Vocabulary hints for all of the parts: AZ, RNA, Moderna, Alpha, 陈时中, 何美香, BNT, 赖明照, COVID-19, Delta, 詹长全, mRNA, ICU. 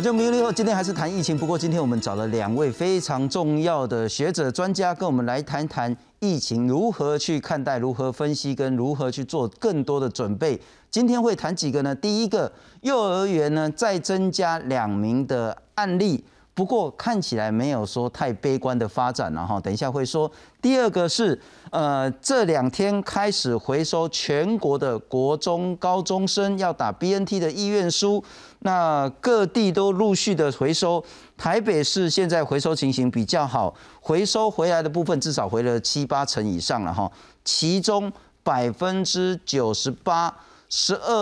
我就06，今天还是谈疫情，不过今天我们找了两位非常重要的学者专家，跟我们来谈谈疫情如何去看待、如何分析跟如何去做更多的准备。今天会谈几个呢？第一个，幼儿园呢再增加2名的案例，不过看起来没有说太悲观的发展了哈，等一下会说。第二个是，这2天开始回收全国的国中、高中生要打 BNT 的意愿书。那各地都陆续的回收，台北市现在回收情形比较好，回收回来的部分至少回了7-8成以上了哈。其中98%，12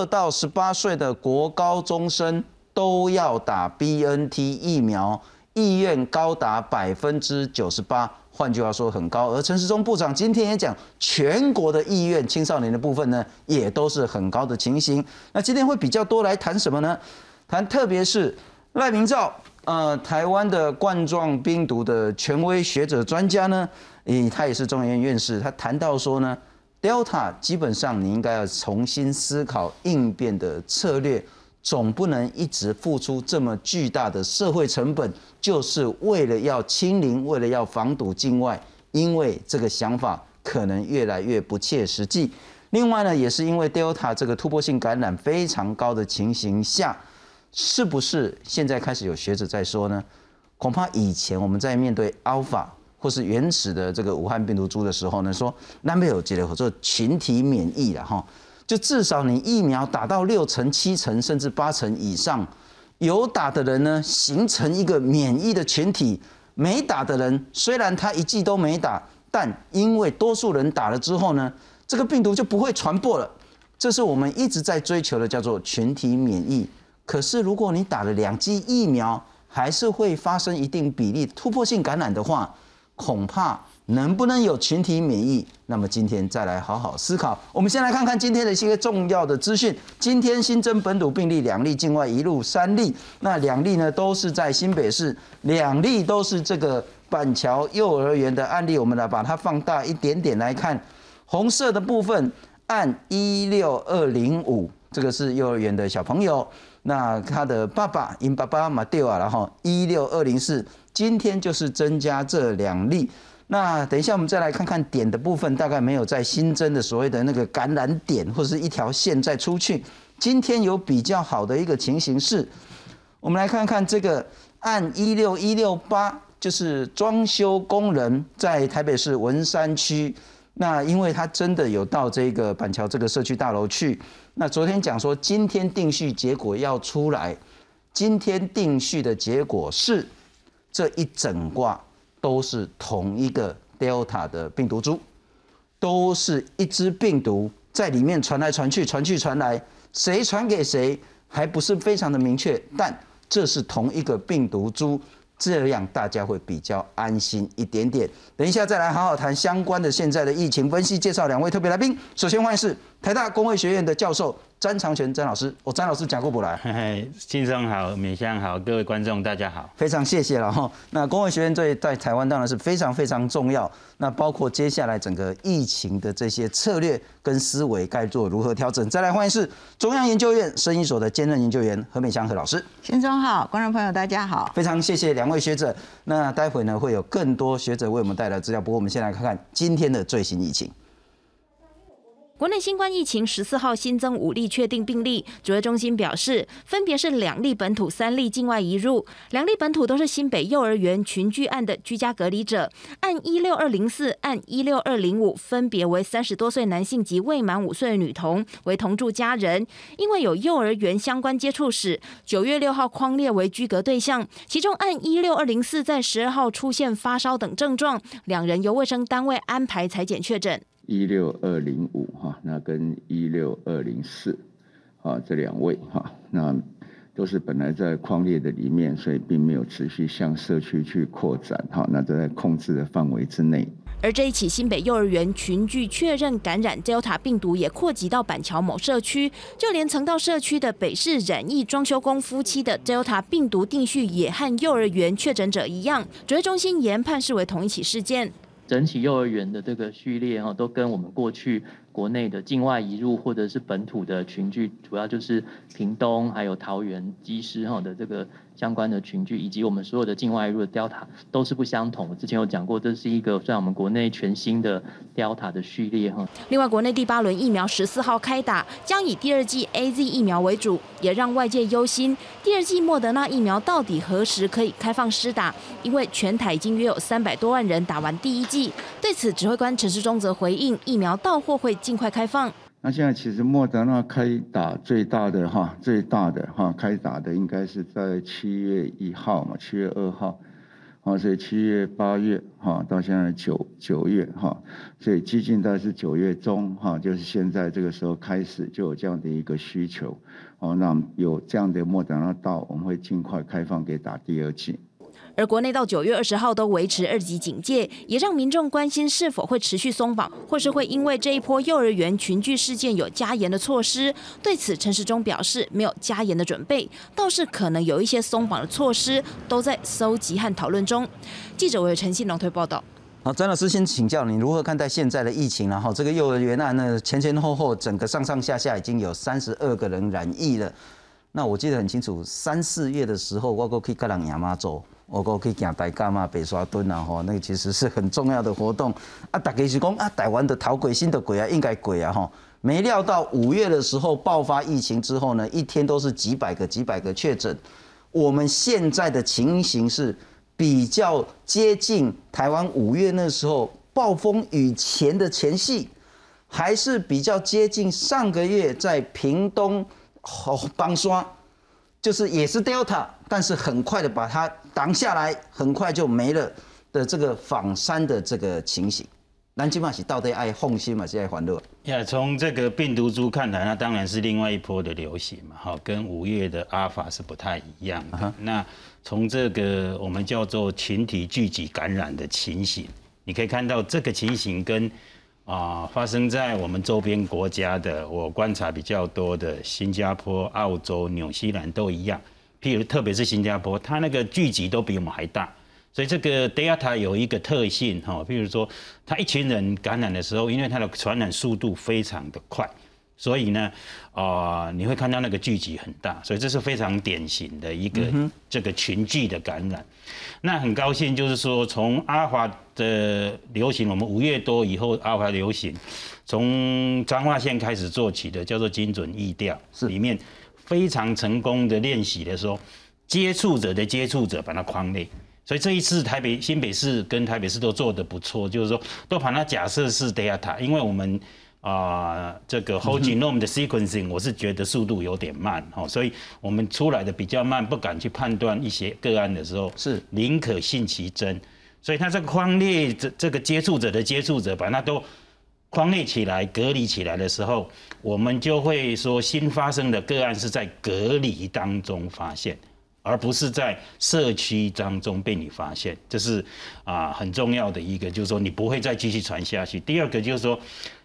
到18岁的国高中生都要打 BNT 疫苗，意愿高达98%，换句话说很高。而陈时中部长今天也讲，全国的意愿青少年的部分呢，也都是很高的情形。那今天会比较多来谈什么呢？谈特别是赖明照，台湾的冠状病毒的权威学者专家呢，他也是中研院院士，他谈到说呢 ，Delta 基本上你应该要重新思考应变的策略，总不能一直付出这么巨大的社会成本，就是为了要清零，为了要防堵境外，因为这个想法可能越来越不切实际。另外呢，也是因为 Delta 这个突破性感染非常高的情形下，是不是现在开始有学者在说呢？恐怕以前我们在面对 Alpha 或是原始的这个武汉病毒株的时候呢，说那没有结合做群体免疫了哈，就至少你疫苗打到6成、7成甚至8成以上，有打的人呢形成一个免疫的群体，没打的人虽然他1剂都没打，但因为多数人打了之后呢，这个病毒就不会传播了。这是我们一直在追求的，叫做群体免疫。可是如果你打了2剂疫苗，还是会发生一定比例突破性感染的话，恐怕能不能有群体免疫？那么今天再来好好思考。我们先来看看今天的一些重要的资讯。今天新增本土病例2例，境外1例3例。那2例呢都是在新北市，2例都是这个板桥幼儿园的案例。我们来把它放大一点点来看，红色的部分按16205，这个是幼儿园的小朋友。那他的爸爸因爸爸嘛对啊，然后16204，今天就是增加这2例。那等一下，我们再来看看点的部分，大概没有在新增的所谓的那个感染点或是一条线再出去。今天有比较好的一个情形是，我们来看看这个案16168，就是装修工人在台北市文山区。那因为他真的有到这个板桥这个社区大楼去。那昨天讲说，今天定序结果要出来，今天定序的结果是这一整卦都是同一个 Delta 的病毒株，都是一只病毒在里面传来传去、传去传来，谁传给谁还不是非常的明确，但这是同一个病毒株，这样大家会比较安心一点点。等一下再来好好谈相关的现在的疫情分析，介绍2位特别来宾。首先欢迎是台大公卫学院的教授詹长全詹老师，詹老师讲过不来。先生好，美香好，各位观众大家好，非常谢谢了哈。那公卫学院对在台湾当然是非常非常重要，那包括接下来整个疫情的这些策略跟思维该做如何调整。再来欢迎是中央研究院生医所的兼任研究员何美香何老师。先生好，观众朋友大家好，非常谢谢2位学者。那待会呢会有更多学者为我们带来资料，不过我们先来看看今天的最新疫情。国内新冠疫情14号新增5例确定病例，指挥中心表示，分别是2例本土、3例境外移入。2例本土都是新北幼儿园群聚案的居家隔离者，按16204、按16205分别为30多岁男性及未满5岁的女童，为同住家人，因为有幼儿园相关接触史，9月6号匡列为居隔对象。其中按16204在12号出现发烧等症状，2人由卫生单位安排采检确诊。16205哈，那跟16204，啊，这2位哈，那都是本来在匡列的里面，所以并没有持续向社区去扩展哈，那都在控制的范围之内。而这一起新北幼儿园群聚确认感染 Delta 病毒也扩及到板桥某社区，就连曾到社区的北市染疫装修工夫妻的 Delta 病毒定序也和幼儿园确诊者一样，指挥中心研判视为同一起事件。整起幼儿园的这个序列都跟我们过去国内的境外移入或者是本土的群聚，主要就是屏东还有桃园机师的这个相关的群聚，以及我们所有的境外移入的 Delta 都是不相同。我之前有讲过，这是一个算我们国内全新的 Delta 的序列。另外，国内第8轮疫苗14号开打，将以第2剂 AZ 疫苗为主，也让外界忧心第2剂莫德纳疫苗到底何时可以开放施打，因为全台已经约有300多万人打完第1剂。对此，指挥官陈时中则回应，疫苗到货会尽快开放。那现在其实莫德纳开打最大的开打的应该是在7月1号嘛，7月2号，所以7月8月到现在9月所以接近大概是9月中就是现在这个时候开始就有这样的一个需求，那有这样的莫德纳到，我们会尽快开放给打第2剂。而国内到9月20号都维持2级警戒，也让民众关心是否会持续松绑，或是会因为这一波幼儿园群聚事件有加严的措施。对此，陈时中表示没有加严的准备，倒是可能有一些松绑的措施，都在搜集和讨论中。记者陈信龙推报道。好，詹老师先请教你如何看待现在的疫情，然后这个幼儿园案呢，前后整个上下已经有32个人染疫了。那我记得很清楚，3、4月的时候，我去跟人亚妈走。我讲去行大甲嘛、白沙墩啊，吼，那个其实是很重要的活动。啊，大家是讲啊，台湾的逃鬼、新的鬼啊，应该鬼啊，吼。没料到5月的时候爆发疫情之后呢，一天都是几百个确诊。我们现在的情形是比较接近台湾5月那时候暴风雨前的前夕，还是比较接近上个月在屏东枋山，就是也是 Delta。但是很快的把它挡下来，很快就没了的这个仿山的这个情形，咱即嘛是到底爱放心嘛，是爱烦恼。呀，从这个病毒株看来，那当然是另外一波的流行嘛，好，跟5月的 Alpha 是不太一样的。那从这个我们叫做群体聚集感染的情形，你可以看到这个情形跟发生在我们周边国家的，我观察比较多的新加坡、澳洲、纽西兰都一样。譬如，特别是新加坡，它那个聚集都比我们还大，所以这个 Delta 有一个特性哈，譬如说，它一群人感染的时候，因为它的传染速度非常的快，所以呢，你会看到那个聚集很大，所以这是非常典型的一个这个群聚的感染。那很高兴就是说，从阿华的流行，我们5月多以后阿华流行，从彰化县开始做起的，叫做精准疫调，里面。非常成功的练习的时候，接触者的接触者把它框列，所以这一次新北市跟台北市都做得不错，就是说都把它假设是 Delta， 因为我们这个 whole genome 的 sequencing 我是觉得速度有点慢，所以我们出来的比较慢，不敢去判断一些个案的时候，是宁可信其真，所以它这个框列这个接触者的接触者把它都。框列起来、隔离起来的时候，我们就会说新发生的个案是在隔离当中发现，而不是在社区当中被你发现。这是很重要的一个，就是说你不会再继续传下去。第二个就是说，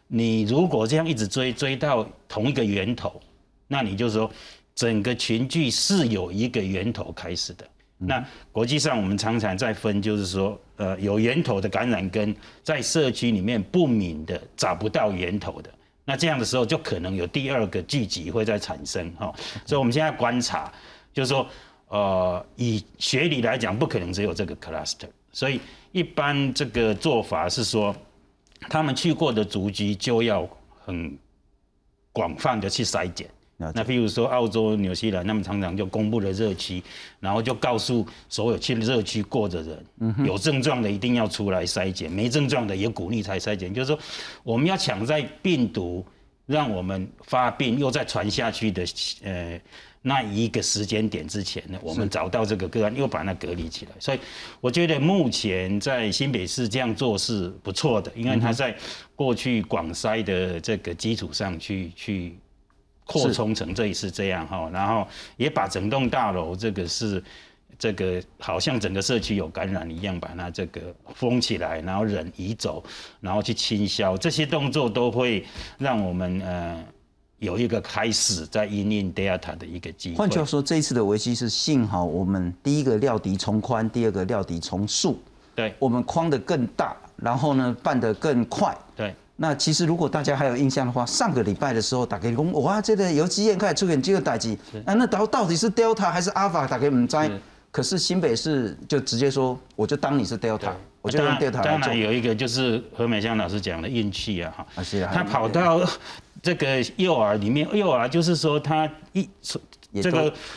你如果这样一直追到同一个源头，那你就说整个群聚是有一个源头开始的。那国际上我们常常在分，就是说，有源头的感染跟在社区里面不明的找不到源头的，那这样的时候就可能有第二个聚集会再产生哈。所以我们现在观察，就是说，以学理来讲，不可能只有这个 cluster， 所以一般这个做法是说，他们去过的足迹就要很广泛的去筛检。那譬如说澳洲、纽西兰，他们常常就公布了热区，然后就告诉所有去热区过的人，有症状的一定要出来筛检，没症状的也鼓励才筛检。就是说，我们要抢在病毒让我们发病又再传下去的那一个时间点之前呢，我们找到这个个案又把它隔离起来。所以我觉得目前在新北市这样做是不错的，因为它在过去广筛的这个基础上去。扩充成这一次这样哈，然后也把整栋大楼这个是这个好像整个社区有感染一样，把它这个封起来，然后人移走，然后去清消，这些动作都会让我们有一个开始在因应 Delta 的一个机会。换句话说，这一次的危机是幸好我们第一个料敌从宽，第二个料敌从速，对，我们框得更大，然后呢办得更快，对。那其实如果大家还有印象的话，上个礼拜的时候，大家讲哇，这个由基因开始出现这个代志，啊，那到底是 Delta 还是 Alpha， 大家唔知。可是新北市就直接说，我就当你是 Delta， 我就用 Delta 来做。当然有一个就是何美香老师讲的运气啊，哈，他跑到这个幼儿里面，幼儿就是说他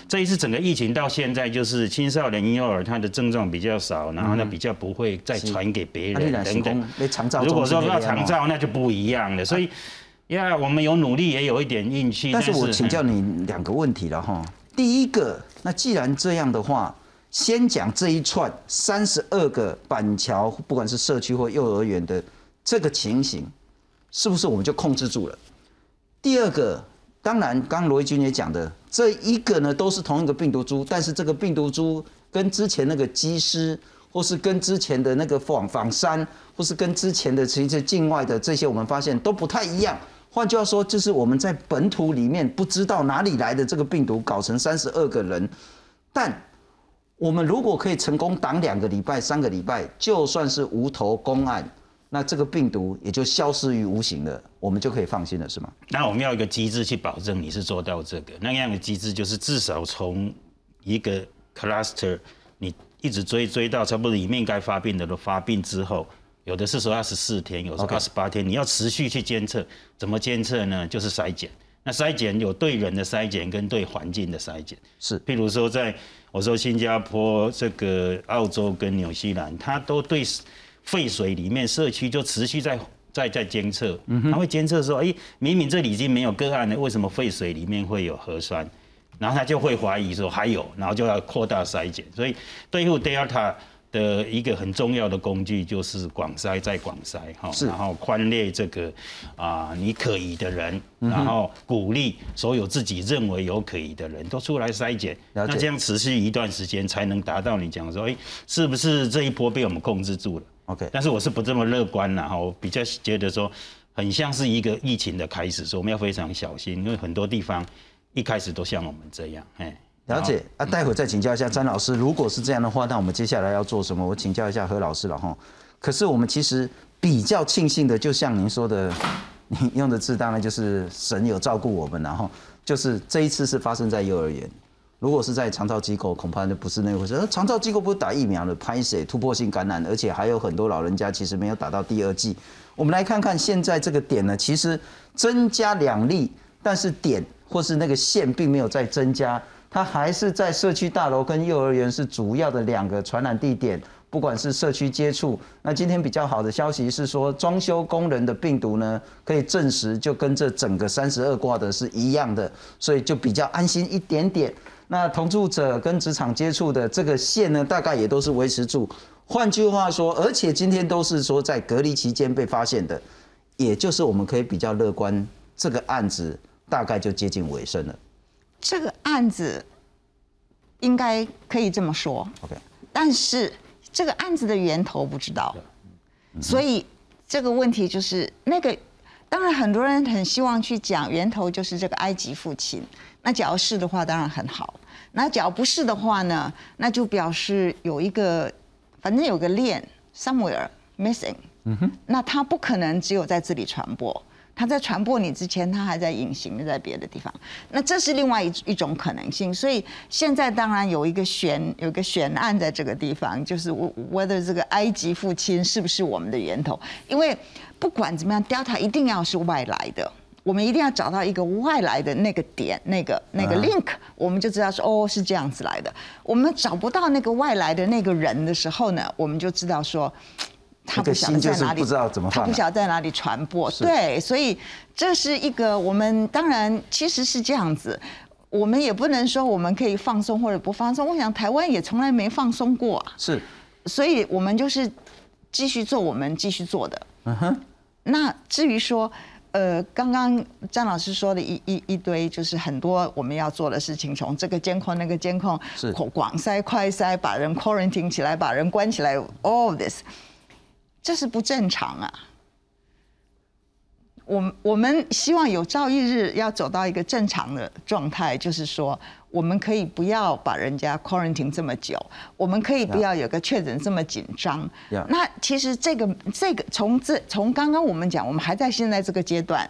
这一次整个疫情到现在，就是青少年幼儿他的症状比较少，然后他比较不会再传给别人等等。如果说要长照，那就不一样了，所以呀，我们有努力，也有一点运气。但是我请教你两个问题了哈。第一个，那既然这样的话，先讲这一串32个板桥，不管是社区或幼儿园的这个情形，是不是我们就控制住了？第二个，当然，刚罗毅君也讲的，这一个呢都是同一个病毒株，但是这个病毒株跟之前那个机师，或是跟之前的那个仿山，或是跟之前的其实境外的这些，我们发现都不太一样。换句话说，就是我们在本土里面不知道哪里来的这个病毒，搞成32个人，但我们如果可以成功挡2个礼拜、3个礼拜，就算是无头公案，那这个病毒也就消失于无形了，我们就可以放心了，是吗？那我们要一个机制去保证你是做到这个，那样的机制就是至少从一个 cluster， 你一直追到差不多里面该发病的都发病之后，有的是说24天，有的是28天，你要持续去监测。怎么监测呢？就是筛检。那筛检有对人的筛检跟对环境的筛检，是，譬如说在我说新加坡、这个澳洲跟纽西兰，它都对废水里面社区就持续在监测，它会监测说，明明这里已经没有个案了，为什么废水里面会有核酸？然后它就会怀疑说还有，然后就要扩大筛检。所以对付 Delta 的一个很重要的工具就是广筛再广筛，然后宽列这个你可疑的人，然后鼓励所有自己认为有可疑的人都出来筛检，那这样持续一段时间才能达到你讲说，是不是这一波被我们控制住了 ？OK， 但是我是不这么乐观啦，我比较觉得说，很像是一个疫情的开始，所以我们要非常小心，因为很多地方一开始都像我们这样，了解啊，待会再请教一下詹老师。如果是这样的话，那我们接下来要做什么？我请教一下何老师了哈。可是我们其实比较庆幸的，就像您说的，您用的字当然就是神有照顾我们，然后就是这一次是发生在幼儿园。如果是在长照机构，恐怕就不是那回事。长照机构不是打疫苗的，拍谁突破性感染，而且还有很多老人家其实没有打到第2剂。我们来看看现在这个点呢，其实增加2例，但是点或是那个线并没有再增加。它还是在社区大楼跟幼儿园是主要的2个传染地点，不管是社区接触。那今天比较好的消息是说，装修工人的病毒呢，可以证实就跟这整个32挂的是一样的，所以就比较安心一点点。那同住者跟职场接触的这个线呢，大概也都是维持住。换句话说，而且今天都是说在隔离期间被发现的，也就是我们可以比较乐观，这个案子大概就接近尾声了。这个案子应该可以这么说， okay. 但是这个案子的源头不知道，所以这个问题就是那个。当然，很多人很希望去讲源头就是这个埃及父亲。那假如是的话，当然很好；那假如不是的话呢，那就表示有一个，反正有个链 somewhere missing。那它不可能只有在这里传播。它在传播你之前，它还在隐形的在别的地方，那这是另外一种可能性。所以现在当然有一个悬案在这个地方，就是 whether 这个埃及父亲是不是我们的源头？因为不管怎么样 ，Delta 一定要是外来的，我们一定要找到一个外来的那个点，那个 link， 我们就知道说哦是这样子来的。我们找不到那个外来的那个人的时候呢，我们就知道说。他不晓得在哪里，他不晓得在哪里传播，对，所以这是一个我们当然其实是这样子，我们也不能说我们可以放松或者不放松，我想台湾也从来没放松过啊，是，所以我们就是继续做我们继续做的，那至于说。刚刚詹老师说的一堆，就是很多我们要做的事情，从这个监控、那个监控，广筛、快筛，把人 quarantine 起来，把人关起来 ，all of this。这是不正常啊！我们希望有朝一日要走到一个正常的状态，就是说我们可以不要把人家 quarantine 这么久，我们可以不要有个确诊这么紧张。Yeah. 那其实这个从刚刚我们讲，我们还在现在这个阶段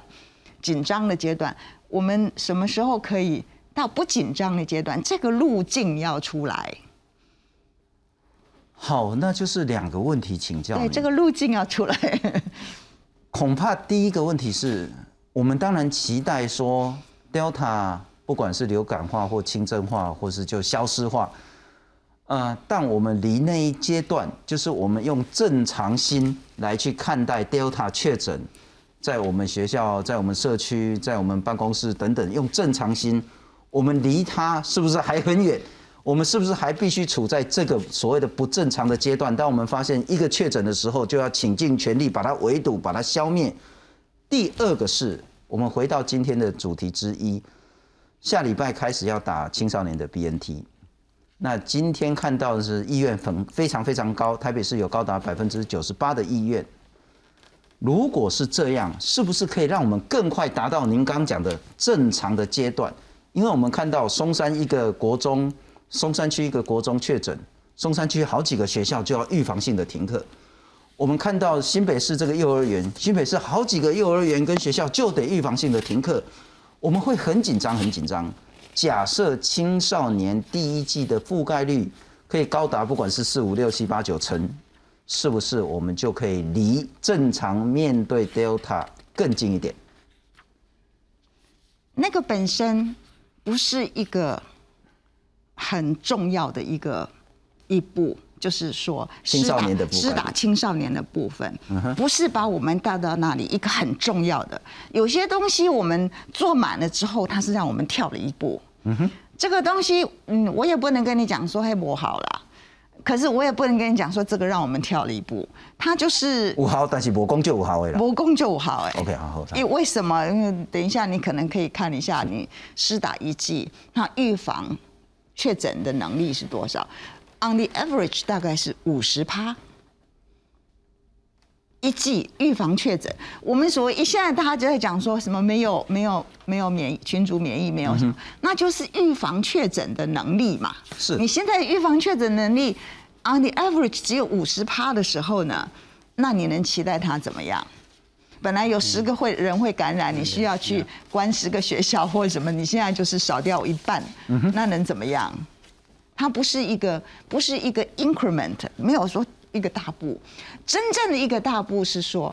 紧张的阶段，我们什么时候可以到不紧张的阶段？这个路径要出来。好，那就是两个问题请教你。对，这个路径要出来。恐怕第一个问题是，我们当然期待说 Delta 不管是流感化或轻症化，或是就消失化，但我们离那一阶段，就是我们用正常心来去看待 Delta 确诊，在我们学校、在我们社区、在我们办公室等等，用正常心，我们离它是不是还很远？我们是不是还必须处在这个所谓的不正常的阶段？当我们发现一个确诊的时候，就要倾尽全力把它围堵、把它消灭。第二个是，我们回到今天的主题之一，下礼拜开始要打青少年的 BNT。那今天看到的是意愿非常非常高，台北市有高达98%的意愿。如果是这样，是不是可以让我们更快达到您刚讲的正常的阶段？因为我们看到松山一个国中。松山区一个国中确诊，松山区好几个学校就要预防性的停课。我们看到新北市这个幼儿园，新北市好几个幼儿园跟学校就得预防性的停课，我们会很紧张，很紧张。假设青少年第一剂的覆盖率可以高达不管是4、5、6、7、8、9成，是不是我们就可以离正常面对 Delta 更近一点？那个本身不是一个。很重要的一步，就是说施打青少年的部分，不是把我们带到那里一个很重要的。有些东西我们做满了之后，它是让我们跳了一步。这个东西，我也不能跟你讲说嘿我好啦，可是我也不能跟你讲说这个让我们跳了一步，它就是有效，但是没讲就有效啦，没讲就有效哎。OK， 好好。因为什么？因为等一下你可能可以看一下你施打一剂，那预防。确诊的能力是多少 ？On the average 大概是50%，一剂预防确诊。我们所谓现在大家就在讲说什么没有免疫群组免疫没有什么，那就是预防确诊的能力嘛。是你现在预防确诊能力 on the average 只有50%的时候呢，那你能期待它怎么样？本来有10个人会感染，你需要去关10个学校或什么，你现在就是少掉一半，那能怎么样？它不是一个 increment， 没有说一个大步。真正的一个大步是说，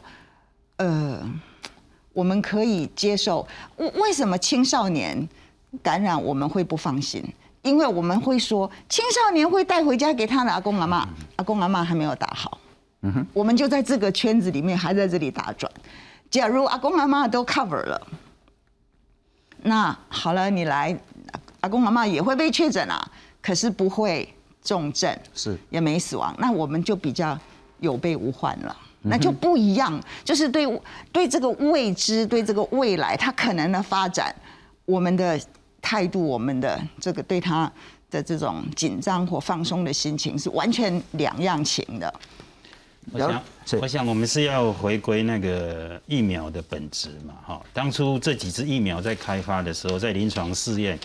我们可以接受。为什么青少年感染我们会不放心？因为我们会说，青少年会带回家给他的阿公阿嬷，阿公阿嬷还没有打好。我们就在这个圈子里面，还在这里打转。假如阿公阿嬷都 cover 了，那好了，你来，阿公阿嬷也会被确诊啊，可是不会重症，是也没死亡，那我们就比较有备无患了，那就不一样。就是对这个未知，对这个未来，它可能的发展，我们的态度，我们的这个对它的这种紧张或放松的心情是完全两样情的。我想我们是要回归那个疫苗的本质嘛，哈。当初这几支疫苗在开发的时候，在临床试验，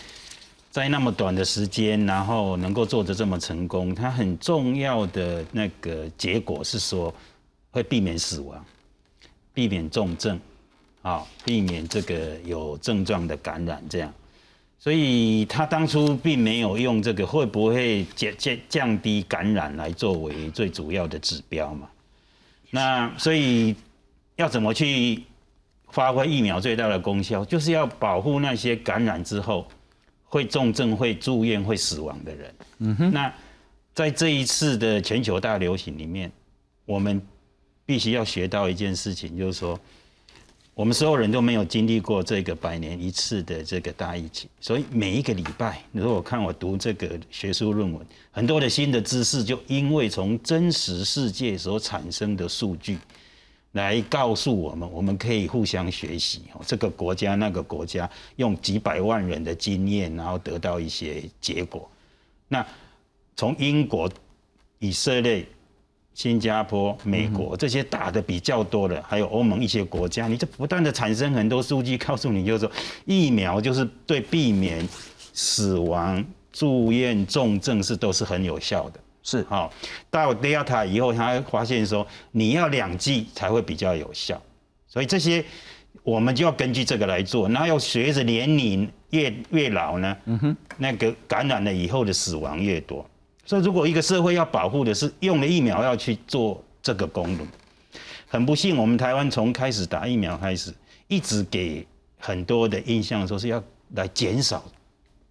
在那么短的时间，然后能够做得这么成功，它很重要的那个结果是说，会避免死亡，避免重症，啊，避免这个有症状的感染这样。所以他当初并没有用这个会不会降低感染来作为最主要的指标嘛？那所以要怎么去发挥疫苗最大的功效，就是要保护那些感染之后会重症、会住院、会死亡的人。那在这一次的全球大流行里面，我们必须要学到一件事情，就是说。我们所有人都没有经历过这个100年一次的这个大疫情，所以每一个礼拜，如果看我读这个学术论文，很多的新的知识就因为从真实世界所产生的数据来告诉我们，我们可以互相学习，这个国家那个国家用几百万人的经验，然后得到一些结果。那从英国、以色列、新加坡、美国这些打的比较多的，还有欧盟一些国家，你就不断的产生很多数据告诉你，就是说疫苗就是对避免死亡、住院、重症都是很有效的。是，好，到 Delta 以后，他发现说你要2剂才会比较有效，所以这些我们就要根据这个来做。然后要随着年龄越老呢，那个感染了以后的死亡越多。所以，如果一个社会要保护的是用了疫苗要去做这个功能，很不幸，我们台湾从开始打疫苗开始，一直给很多的印象说是要来减少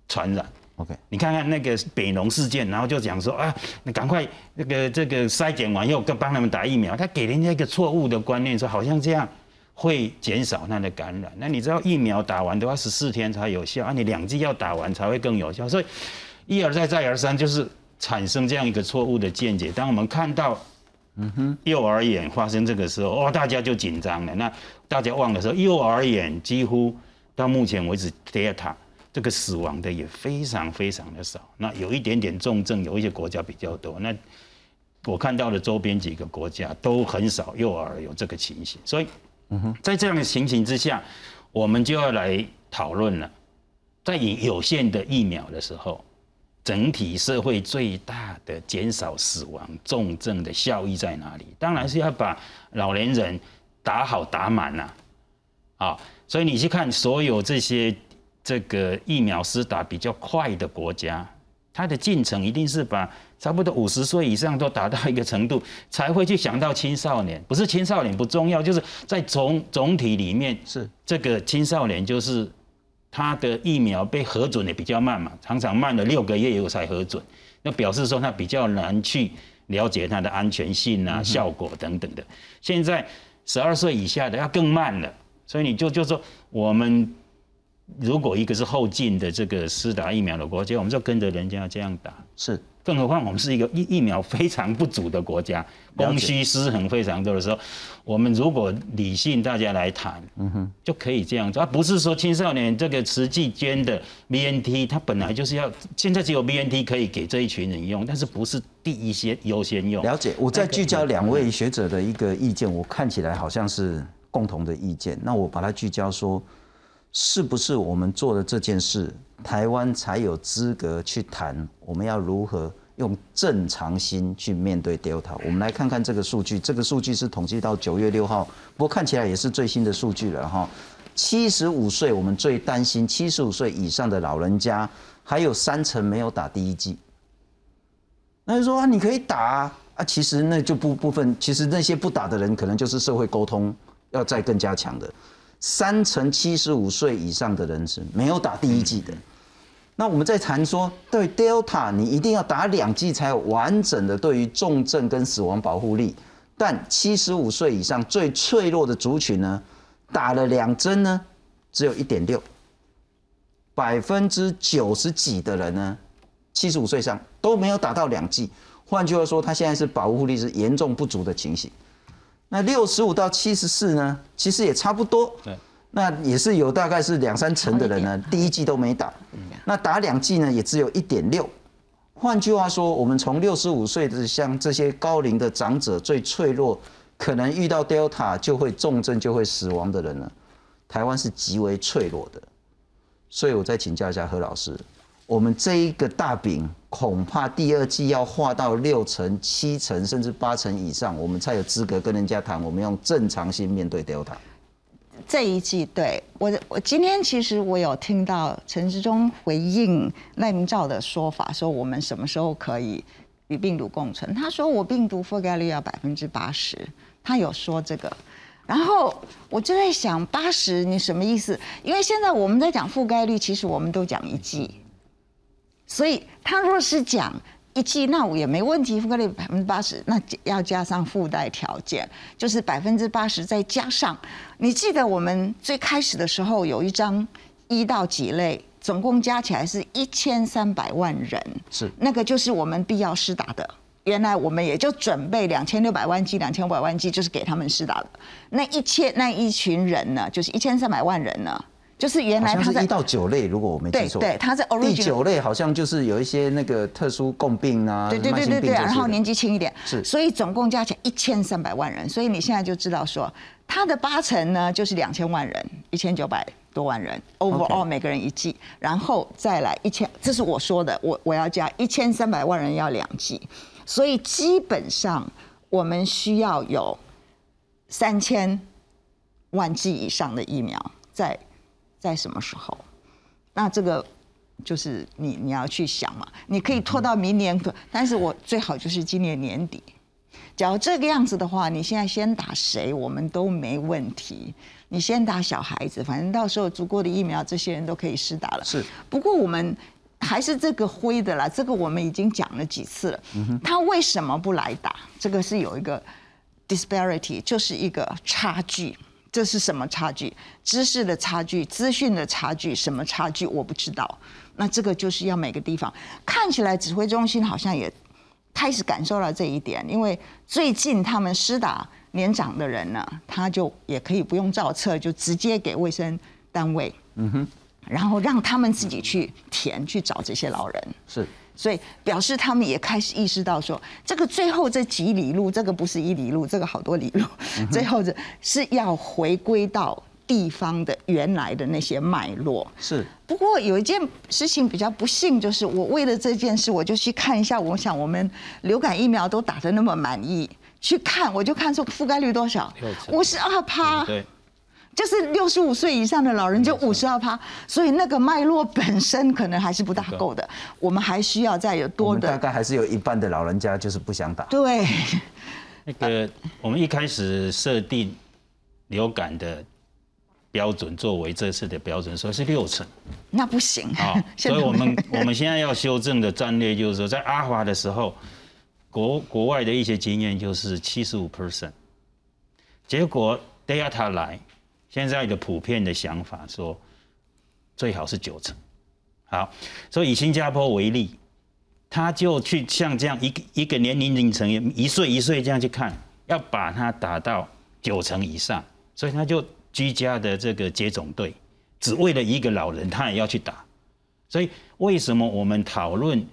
传染。OK， 你看看那个北农事件，然后就讲说啊，你赶快那个这个筛检完以后，帮他们打疫苗，他给人家一个错误的观念，说好像这样会减少它的感染。那你知道疫苗打完都要14天才有效，啊，你2剂要打完才会更有效，所以一而再再而三就是。产生这样一个错误的见解。当我们看到幼儿园发生这个时候，哦，大家就紧张了。那大家忘了说，幼儿园几乎到目前为止 ，Delta 这个死亡的也非常非常的少。那有一点点重症，有一些国家比较多。那我看到的周边几个国家都很少幼儿有这个情形。所以，在这样的情形之下，我们就要来讨论了。在以有限的疫苗的时候。整体社会最大的减少死亡、重症的效益在哪里？当然是要把老年人打好打满啦，啊，所以你去看所有这些这个疫苗施打比较快的国家，它的进程一定是把差不多50岁以上都打到一个程度，才会去想到青少年。不是青少年不重要，就是在总体里面是这个青少年就是。他的疫苗被核准的比较慢嘛，常常慢了6个月以后才核准，那表示说他比较难去了解它的安全性啊、效果等等的。现在12岁以下的要更慢了，所以你就说我们如果一个是后进的这个施打疫苗的国家，我们就跟着人家这样打，是。更何况我们是一个疫苗非常不足的国家，供需失衡非常多的时候，我们如果理性大家来谈，就可以这样做。不是说青少年这个慈济捐的 BNT， 它本来就是要，现在只有 BNT 可以给这一群人用，但是不是第一先优先用？了解。我再聚焦2位学者的一个意见，我看起来好像是共同的意见，那我把它聚焦说，是不是我们做的这件事？台湾才有资格去谈我们要如何用正常心去面对 Delta。我们来看看这个数据，这个数据是统计到9月6号，不过看起来也是最新的数据了哈。75岁我们最担心，75岁以上的老人家还有30%没有打第1剂。那就说啊，你可以打啊，其实那就部分，其实那些不打的人可能就是社会沟通要再更加强的。30%75岁以上的人是没有打第1剂的，那我们在谈说，对 Delta， 你一定要打2剂才有完整的对于重症跟死亡保护力。但75岁以上最脆弱的族群呢，打了2针呢，只有1.6%，90%几的人呢，75岁以上都没有打到2剂。换句话说，他现在是保护力是严重不足的情形。那65到74呢，其实也差不多。那也是有大概是2-3成的人呢，第1剂都没打。那打2剂呢，也只有1.6%。换句话说，我们从65岁的像这些高龄的长者最脆弱，可能遇到 Delta 就会重症就会死亡的人呢，台湾是极为脆弱的。所以我再请教一下何老师，我们这一个大饼恐怕第2剂要画到6%、7%甚至8%以上，我们才有资格跟人家谈，我们用正常心面对 Delta。这1剂，对我今天其实我有听到陈时中回应赖明照的说法，说我们什么时候可以与病毒共存？他说我病毒覆盖率要80%，他有说这个。然后我就在想，80你什么意思？因为现在我们在讲覆盖率，其实我们都讲1剂。所以他若是讲1剂，那我也没问题，覆盖率80%，那要加上附带条件，就是80%再加上。你记得我们最开始的时候有一张1到几类，总共加起来是1300万人，是那个就是我们必要施打的。原来我们也就准备2600万剂、2500万剂，就是给他们施打的。那一群人呢，就是1300万人呢，就是原来它是1到9类，如果我没记错，对，它是 original 第9类好像就是有一些那个特殊共病啊，对，然后年纪轻一点，是，所以总共加起来1300万人，所以你现在就知道说它的8成呢就是2000万人，1900多万人 overall 每个人一剂，然后再来1000，这是我说的，我要加1300万人要2剂，所以基本上我们需要有3000万剂以上的疫苗在什么时候？那这个就是你要去想嘛，你可以拖到明年，但是我最好就是今年年底。假如这个样子的话，你现在先打谁，我们都没问题。你先打小孩子，反正到时候足够的疫苗，这些人都可以施打了。是。不过我们还是这个灰的啦，这个我们已经讲了几次了。他为什么不来打？这个是有一个 disparity， 就是一个差距。这是什么差距？知识的差距，资讯的差距，什么差距？我不知道。那这个就是要每个地方看起来，指挥中心好像也开始感受到这一点，因为最近他们施打年长的人呢，他就也可以不用照册，就直接给卫生单位，然后让他们自己去填，去找这些老人。是。所以表示他们也开始意识到说，这个最后这几里路，这个不是一里路，这个好多里路，最后是要回归到地方的原来的那些脉络。是。不过有一件事情比较不幸，就是我为了这件事，我就去看一下，我想我们流感疫苗都打得那么满意，去看我就看说覆盖率多少，52%。对。就是65岁以上的老人就52%，所以那个脉络本身可能还是不大够的，我们还需要再有多的。我们大概还是有一半的老人家就是不想打。对，那个我们一开始设定流感的标准作为这次的标准，说是6成，那不行啊，所以我们现在要修正的战略就是说，在阿华的时候，国外的一些经验就是75%，结果 Delta 来。现在的普遍的想法说，最好是9成。好，所以以新加坡为例，他就去像这样一个年龄层，一岁这样去看，要把它打到9成以上，所以他就居家的这个接种队，只为了一个老人他也要去打。所以为什么我们讨论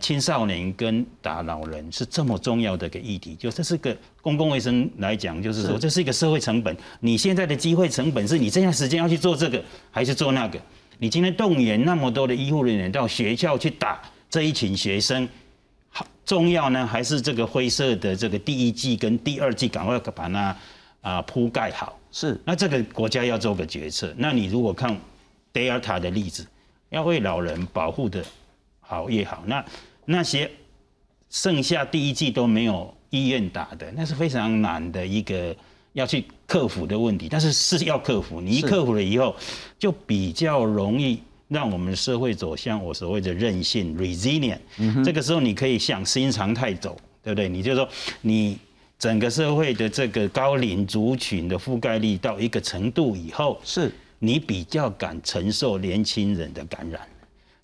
青少年跟打老人是这么重要的一个议题，就这是个公共卫生来讲，就是说这是一个社会成本。你现在的机会成本是你这段时间要去做这个还是做那个？你今天动员那么多的医护人员到学校去打这一群学生，重要呢，还是这个灰色的这个第1剂跟第2剂赶快把它铺盖好？是。那这个国家要做个决策。那你如果看 Delta 的例子，要为老人保护的。好也好，那些剩下第1剂都没有意愿打的，那是非常难的一个要去克服的问题。但是要克服，你一克服了以后，就比较容易让我们社会走向我所谓的韧性 （resilient）。这个时候你可以向新常态走，对不对？你就说你整个社会的这个高龄族群的覆盖率到一个程度以后，是你比较敢承受年轻人的感染。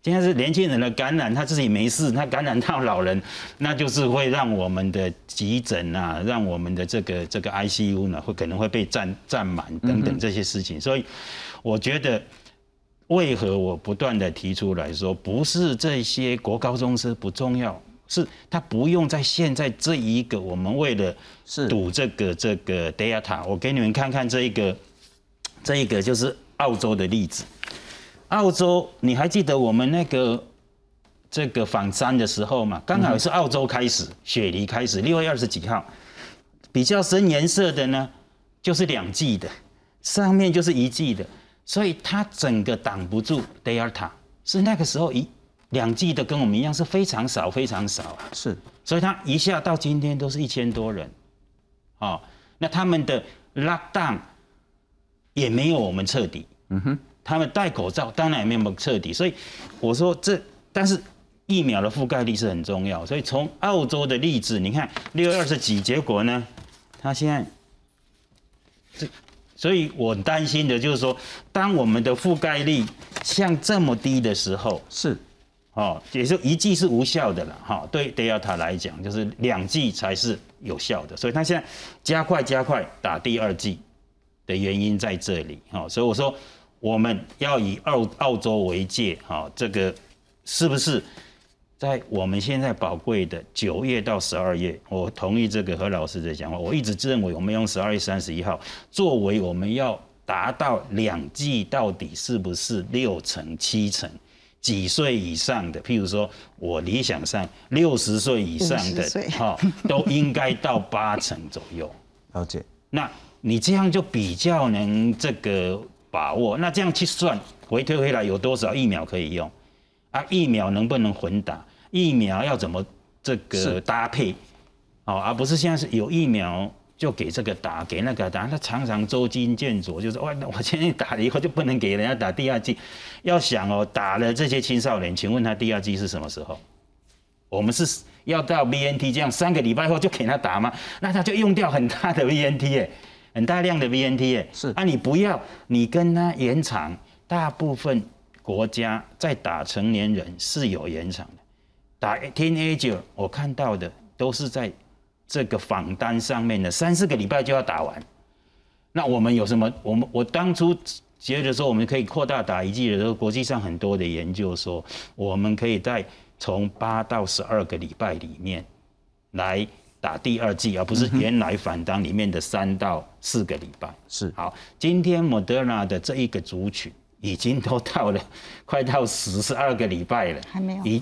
现在是年轻人的感染，他自己没事，他感染到老人，那就是会让我们的急诊啊，让我们的这个 ICU 呢，可能会被占满等等这些事情。所以，我觉得为何我不断的提出来说，不是这些国高中生不重要，是他不用在现在这一个我们为了赌这个 Delta， 我给你们看看这一个就是澳洲的例子。澳洲，你还记得我们那个这个访山的时候嘛？刚好是澳洲开始，雪梨开始，6月20几号，比较深颜色的呢，就是2剂的，上面就是1剂的，所以它整个挡不住 Delta， 是那个时候2剂的跟我们一样是非常少非常少，是，所以它一下到今天都是1000多人，哦，那他们的 lockdown 也没有我们彻底，他们戴口罩，当然也没有彻底，所以我说但是疫苗的覆盖率是很重要，所以从澳洲的例子，你看6月20几，结果呢，他现在，所以我担心的就是说，当我们的覆盖率像这么低的时候，是，哦，也就1剂是无效的了，哈，对 Delta 来讲，就是2剂才是有效的，所以他现在加快打第2剂的原因在这里，哦，所以我说。我们要以澳洲为界，好，这个是不是在我们现在宝贵的9月到12月？我同意这个何老师的讲话，我一直认为我们用12月31号作为我们要达到2剂到底是不是6成7成？几岁以上的，譬如说我理想上60岁以上的，都应该到8成左右。了解。那你这样就比较能这个把握，那这样去算，回推回来有多少疫苗可以用？啊，疫苗能不能混打？疫苗要怎么这个搭配？哦，而不是现在是有疫苗就给这个打，给那个打，他常常捉襟见肘，就是哇，我今天打了以后就不能给人家打第二剂。要想哦，打了这些青少年，请问他第二剂是什么时候？我们是要到 BNT 这样3个礼拜后就给他打吗？那他就用掉很大的 BNT 哎。很大量的 BNT 耶，是啊，你不要，你跟他延长，大部分国家在打成年人是有延长的，打 teenager 我看到的都是在这个访单上面的3-4个礼拜就要打完。那我们有什么？我当初觉得说我们可以扩大打1剂的时候，国际上很多的研究说，我们可以在从8到12个礼拜里面来打第二剂，而不是原来反弹里面的3到4个礼拜。是好，今天 Moderna 的这一个族群已经都到了快到12个礼拜了，还没有。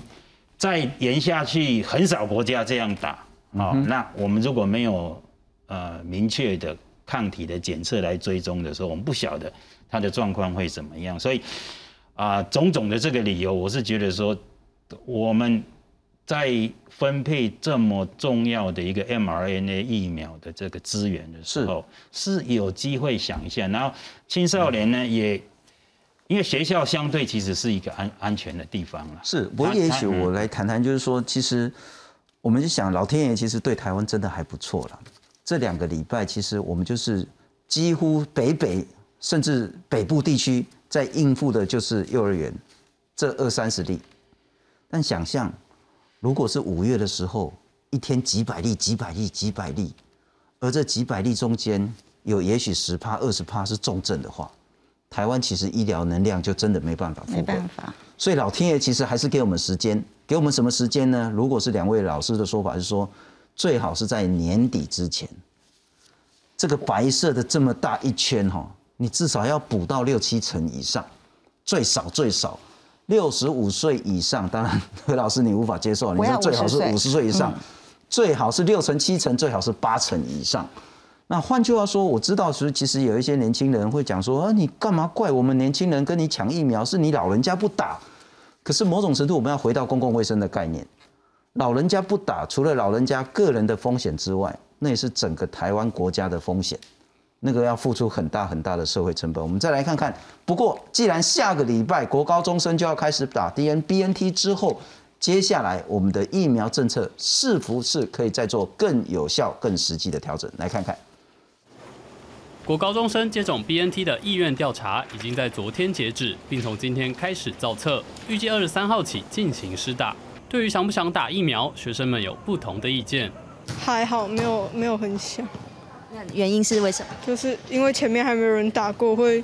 再延下去，很少国家这样打。好，那我们如果没有明确的抗体的检测来追踪的时候，我们不晓得它的状况会怎么样。所以种种的这个理由，我是觉得说我们在分配这么重要的一个 mRNA 疫苗的这个资源的时候，是有机会想一下。然后青少年呢，也因为学校相对其实是一个安全的地方了。是，不过也许我来谈谈，就是说，其实我们就想，老天爷其实对台湾真的还不错了。这2个礼拜，其实我们就是几乎北甚至北部地区在应付的就是幼儿园这20-30例，但想象，如果是5月的时候，一天几百例，而这几百例中间有也许10%、20%是重症的话，台湾其实医疗能量就真的没办法负荷。没办法。所以老天爷其实还是给我们时间，给我们什么时间呢？如果是2位老师的说法是说，最好是在年底之前，这个白色的这么大一圈哈，你至少要补到6-7成以上，最少。65岁以上，当然何老师你无法接受，你说最好是50岁以上，最好是6成7成，最好是8成以上。那换句话说，我知道其实有一些年轻人会讲说，你干嘛怪我们年轻人跟你抢疫苗，是你老人家不打。可是某种程度我们要回到公共卫生的概念，老人家不打，除了老人家个人的风险之外，那也是整个台湾国家的风险。那个要付出很大很大的社会成本，我们再来看看。不过，既然下个礼拜国高中生就要开始打 BNT 之后，接下来我们的疫苗政策是否是可以再做更有效、更实际的调整？来看看。国高中生接种 BNT 的意愿调查已经在昨天截止，并从今天开始造册，预计23号起进行施打。对于想不想打疫苗，学生们有不同的意见。还好，没有很想。原因是为什么？就是因为前面还没有人打过，会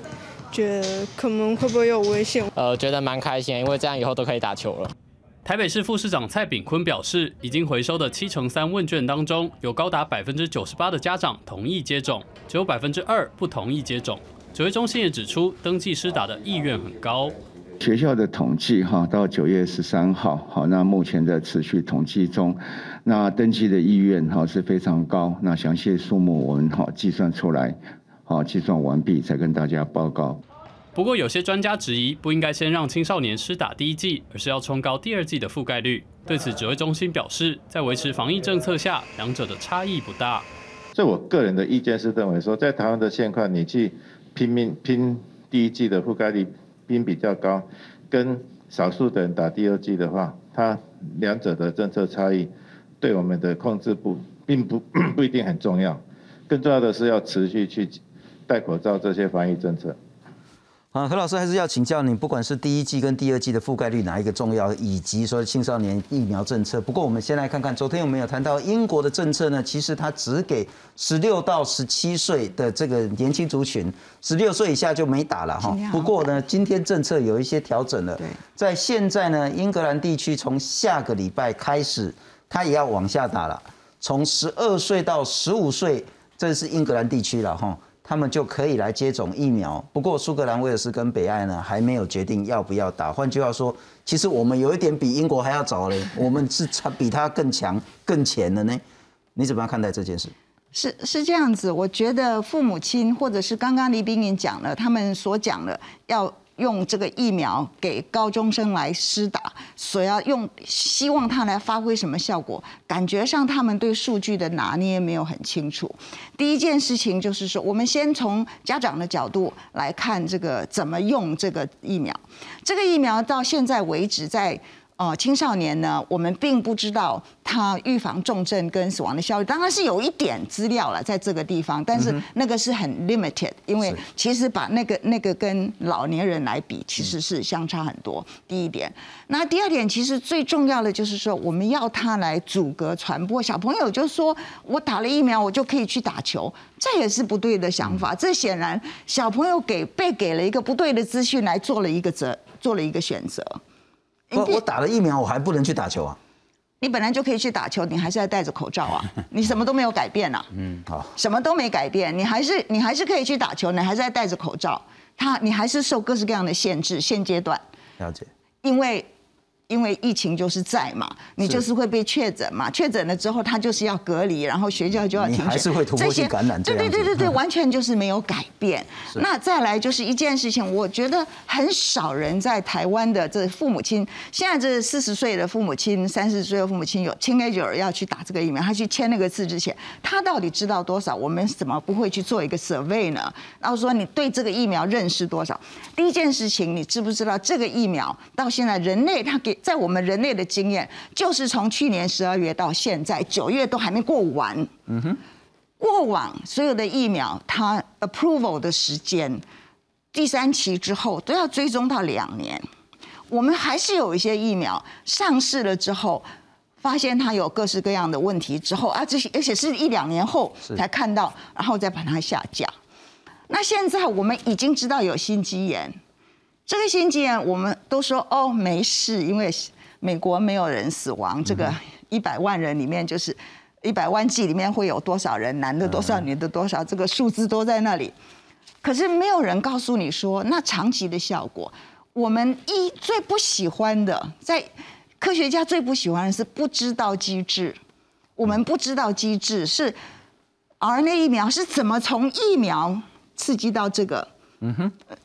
觉得可能会不会有危险。觉得蛮开心，因为这样以后都可以打球了。台北市副市长蔡炳坤表示，已经回收的73%问卷当中，有高达98%的家长同意接种，只有2%不同意接种。指挥中心也指出，登记施打的意愿很高。学校的统计哈，到9月13号，好，那目前在持续统计中，那登记的意愿哈是非常高，那详细数目我们好计算出来，好计算完毕才跟大家报告。不过有些专家质疑，不应该先让青少年施打第1剂，而是要冲高第2剂的覆盖率。对此，指挥中心表示，在维持防疫政策下，两者的差异不大。所以我个人的意见是认为说，在台湾的现况，你去拼第1剂的覆盖率。比较高，跟少数的人打第2剂的话，它两者的政策差异对我们的控制并不一定很重要，更重要的是要持续去戴口罩这些防疫政策。啊，何老师还是要请教你，不管是第一剂跟第二剂的覆盖率哪一个重要，以及说青少年疫苗政策。不过我们先来看看，昨天我们有谈到英国的政策呢，其实它只给16到17岁的这个年轻族群，16岁以下就没打了哈。不过呢，今天政策有一些调整了，在现在呢，英格兰地区从下个礼拜开始，它也要往下打了，从12岁到15岁，这是英格兰地区了哈。他们就可以来接种疫苗，不过苏格兰、威尔士跟北爱呢还没有决定要不要打。换句话说，其实我们有一点比英国还要早嘞，我们是比他更强、更前的呢。你怎么样看待这件事？是这样子，我觉得父母亲或者是刚刚黎彬寅讲了，他们所讲的要用这个疫苗给高中生来施打，所要用希望他来发挥什么效果？感觉上他们对数据的拿捏没有很清楚。第一件事情就是说，我们先从家长的角度来看这个怎么用这个疫苗。这个疫苗到现在为止，在青少年呢，我们并不知道它预防重症跟死亡的效率，当然是有一点资料了在这个地方，但是那个是很 limited， 因为其实把那个跟老年人来比，其实是相差很多。第一点，那第二点，其实最重要的就是说，我们要它来阻隔传播。小朋友就说我打了疫苗，我就可以去打球，这也是不对的想法。这显然小朋友被给了一个不对的资讯来做了一个选择。我打了疫苗，我还不能去打球啊！你本来就可以去打球，你还是要戴着口罩啊！你什么都没有改变啊！好，什么都没改变，你还是可以去打球，你还是要戴着口罩，你还是受各式各样的限制。现阶段了解，因为疫情就是在嘛，你就是会被确诊嘛，确诊了之后他就是要隔离，然后学校就要停学，你还是会突破性感染，对，完全就是没有改变。那再来就是一件事情，我觉得很少人在台湾的这父母亲，现在这40岁的父母亲、30岁的父母亲有 teenager 要去打这个疫苗，他去签那个字之前，他到底知道多少？我们怎么不会去做一个 survey 呢？然后说你对这个疫苗认识多少？第一件事情，你知不知道这个疫苗到现在人类他给在我们人类的经验，就是从去年12月到现在9月都还没过完。过往所有的疫苗，它 approval 的时间，第3期之后都要追踪到2年。我们还是有一些疫苗上市了之后，发现它有各式各样的问题之后啊，而且是1-2年后才看到，然后再把它下架。那现在我们已经知道有心肌炎。这个心肌炎我们都说哦没事，因为美国没有人死亡，这个100万人里面就是100万剂里面会有多少人，男的多少，女的多少，这个数字都在那里。可是没有人告诉你说那长期的效果，我们最不喜欢的，在科学家最不喜欢的是不知道机制。我们不知道机制是 RNA 疫苗是怎么从疫苗刺激到这个。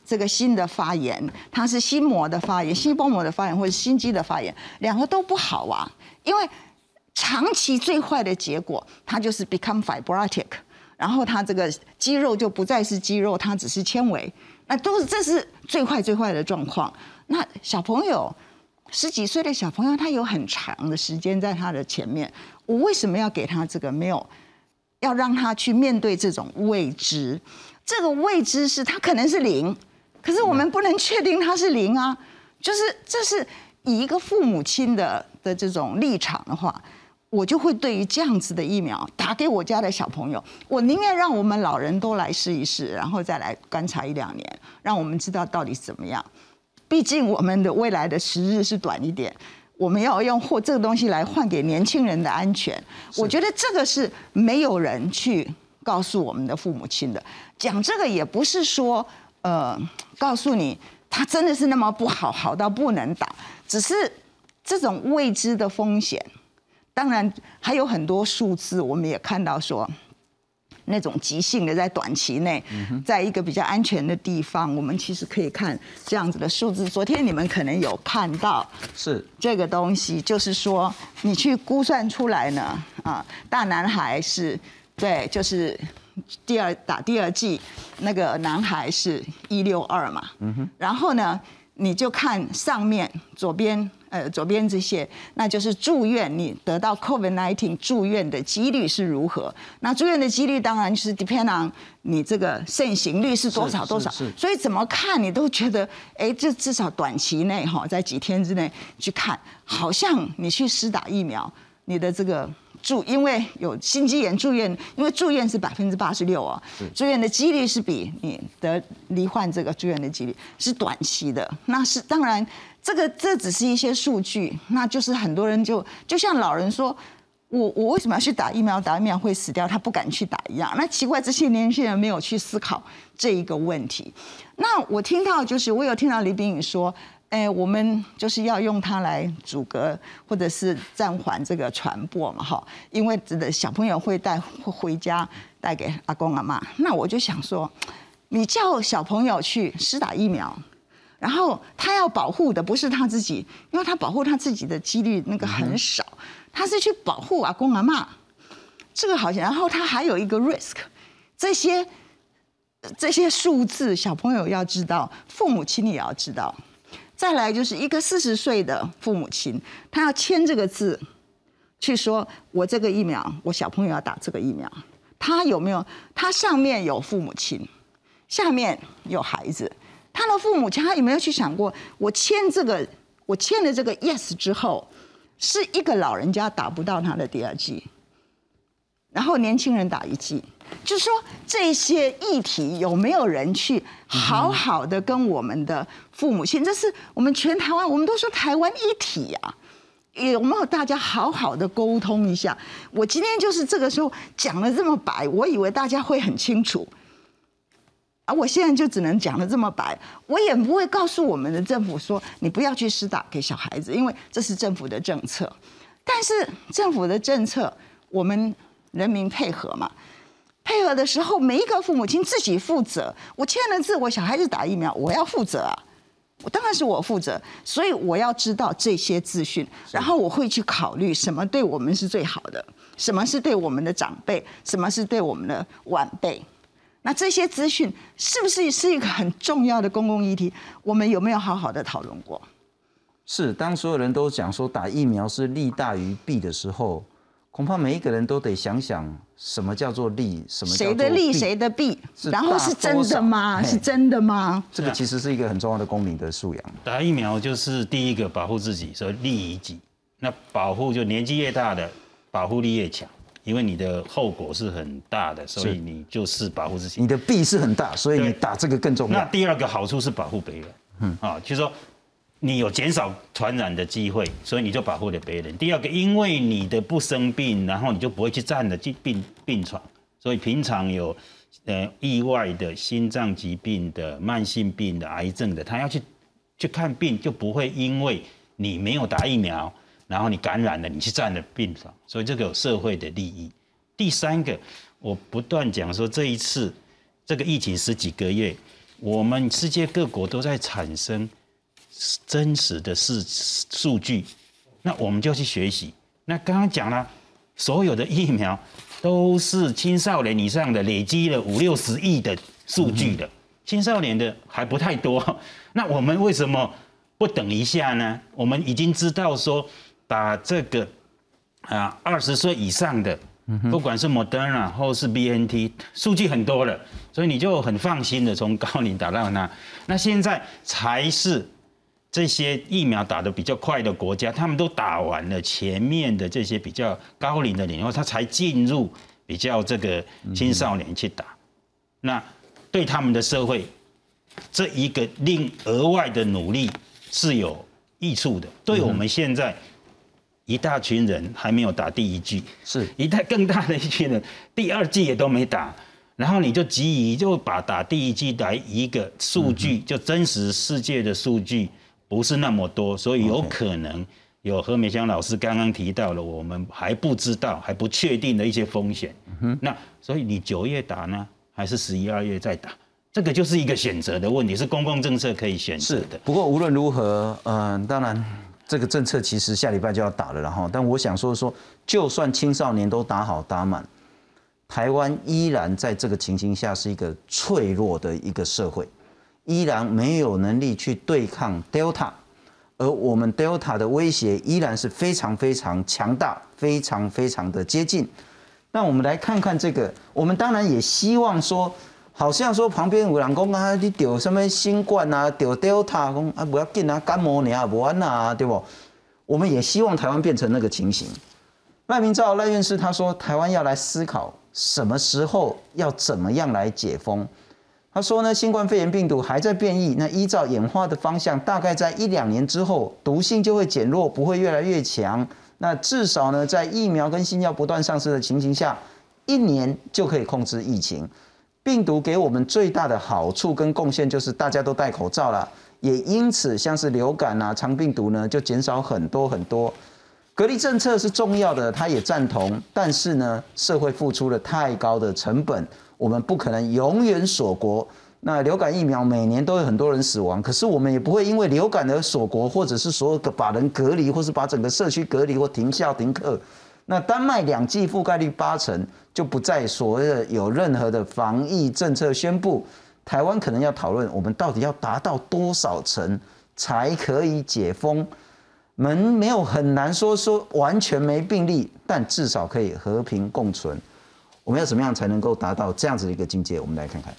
这个新的发炎，它是心膜的发炎、心包膜的发炎，或者心肌的发炎，两个都不好啊。因为长期最坏的结果，它就是 become fibrotic， 然后它这个肌肉就不再是肌肉，它只是纤维。那这是最坏最坏的状况。那小朋友10几岁的小朋友，他有很长的时间在他的前面，我为什么要给他这个没有？要让他去面对这种未知。这个未知是它可能是0，可是我们不能确定它是0啊。就是这是以一个父母亲的这种立场的话，我就会对于这样子的疫苗打给我家的小朋友，我宁愿让我们老人都来试一试，然后再来观察1-2年，让我们知道到底怎么样。毕竟我们的未来的时日是短一点。我们要用这个东西来换给年轻人的安全，我觉得这个是没有人去告诉我们的父母亲的。讲这个也不是说，告诉你他真的是那么不好，好到不能打，只是这种未知的风险。当然还有很多数字，我们也看到说，那种急性的在短期内，在一个比较安全的地方，我们其实可以看这样子的数字。昨天你们可能有看到，是这个东西，就是说你去估算出来呢，啊，大男孩是对，就是打第二剂那个男孩是162嘛，然后呢你就看上面左边左边这些，那就是住院你得到 COVID-19 住院的几率是如何？那住院的几率当然就是 depend on 你这个盛行率是多少多少，所以怎么看你都觉得，哎，这至少短期内哈，在几天之内去看，好像你去施打疫苗，你的这个。因为有心肌炎住院，因为住院是86%啊，住院的几率是比你得罹患这个住院的几率是短期的。那是当然，这只是一些数据，那就是很多人就像老人说，我为什么要去打疫苗？打疫苗会死掉，他不敢去打一样。那奇怪，这些年轻人没有去思考这一个问题。那我听到就是我有听到李秉颖说。哎，我们就是要用它来阻隔或者是暂缓这个传播嘛，哈，因为小朋友会带回家带给阿公阿妈。那我就想说，你叫小朋友去施打疫苗，然后他要保护的不是他自己，因为他保护他自己的几率那个很少，他是去保护阿公阿妈，这个好像。然后他还有一个 risk， 这些数字小朋友要知道，父母亲也要知道。再来就是一个40岁的父母亲，他要签这个字，去说我这个疫苗，我小朋友要打这个疫苗。他有没有？他上面有父母亲，下面有孩子。他的父母亲，他有没有去想过，我签了这个 yes 之后，是一个老人家打不到他的第二剂，然后年轻人打一剂。就是说，这些议题有没有人去好好的跟我们的父母亲？这是我们全台湾，我们都说台湾一体啊，有没有大家好好的沟通一下？我今天就是这个时候讲了这么白，我以为大家会很清楚，而我现在就只能讲了这么白，我也不会告诉我们的政府说你不要去施打给小孩子，因为这是政府的政策。但是政府的政策，我们人民配合嘛。配合的时候，每一个父母亲自己负责。我签了字，我小孩子打疫苗，我要负责啊！我当然是我负责，所以我要知道这些资讯，然后我会去考虑什么对我们是最好的，什么是对我们的长辈，什么是对我们的晚辈。那这些资讯是不是一个很重要的公共议题？我们有没有好好的讨论过？是，当所有人都讲说打疫苗是利大于弊的时候，恐怕每一个人都得想想什么叫做利，什么叫做弊，谁的利谁的弊，然后是真的吗？是真的吗？这个其实是一个很重要的公民的素养。打疫苗就是第一个保护自己，所以利于己。那保护就年纪越大的保护力越强，因为你的后果是很大的，所以你就是保护自己。你的弊是很大，所以你打这个更重要。那第二个好处是保护别人，就是说。你有减少传染的机会，所以你就保护了别人。第二个，因为你的不生病，然后你就不会去占了病床，所以平常有意外的心脏疾病的、慢性病的、癌症的，他要去看病，就不会因为你没有打疫苗，然后你感染了，你去占了病床，所以这个有社会的利益。第三个，我不断讲说，这一次这个疫情十几个月，我们世界各国都在产生。真实的数据，那我们就去学习。那刚刚讲了，所有的疫苗都是青少年以上的，累积了50-60亿的数据的，青少年的还不太多。那我们为什么不等一下呢？我们已经知道说，打这个20岁以上的，不管是 Moderna 或是 BNT， 数据很多了，所以你就很放心的从高龄打到那。那现在才是。这些疫苗打得比较快的国家，他们都打完了前面的这些比较高龄的人，然后他才进入比较这个青少年去打。那对他们的社会，这一个另额外的努力是有益处的。对我们现在一大群人还没有打第一剂，是更大的一群人第二剂也都没打。然后你就急于就把打第一剂来一个数据，就真实世界的数据。不是那么多，所以有可能有何美香老师刚刚提到了，我们还不知道、还不确定的一些风险。那所以你9月打呢，还是11、12月再打？这个就是一个选择的问题，是公共政策可以选择的。不过无论如何，当然这个政策其实下礼拜就要打了，然后，但我想说，就算青少年都打好打满，台湾依然在这个情形下是一个脆弱的一个社会。依然没有能力去对抗 Delta，而我们 Delta 的威胁依然是非常非常强大，非常非常的接近。那我们来看看这个，我们当然也希望说，好像说旁边有人讲啊，你得什么新冠啊，得 Delta 讲啊，不要紧啊，感冒尔不安啊，对不？我们也希望台湾变成那个情形。赖明照赖院士他说，台湾要来思考什么时候要怎么样来解封。他说呢，新冠肺炎病毒还在变异，那依照演化的方向，大概在1-2年之后，毒性就会减弱，不会越来越强。那至少呢，在疫苗跟新药不断上市的情形下，1年就可以控制疫情。病毒给我们最大的好处跟贡献就是大家都戴口罩了，也因此像是流感啊、肠病毒呢就减少很多很多。隔离政策是重要的，他也赞同，但是呢，社会付出了太高的成本，我们不可能永远锁国。那流感疫苗每年都有很多人死亡，可是我们也不会因为流感而锁国，或者是所有把人隔离，或是把整个社区隔离或停校停课。那丹麦2剂覆盖率80%，就不再所谓的有任何的防疫政策宣布。台湾可能要讨论，我们到底要达到多少层才可以解封？门没有很难说完全没病例，但至少可以和平共存。我们要怎么样才能够达到这样子的一个境界？我们来看看。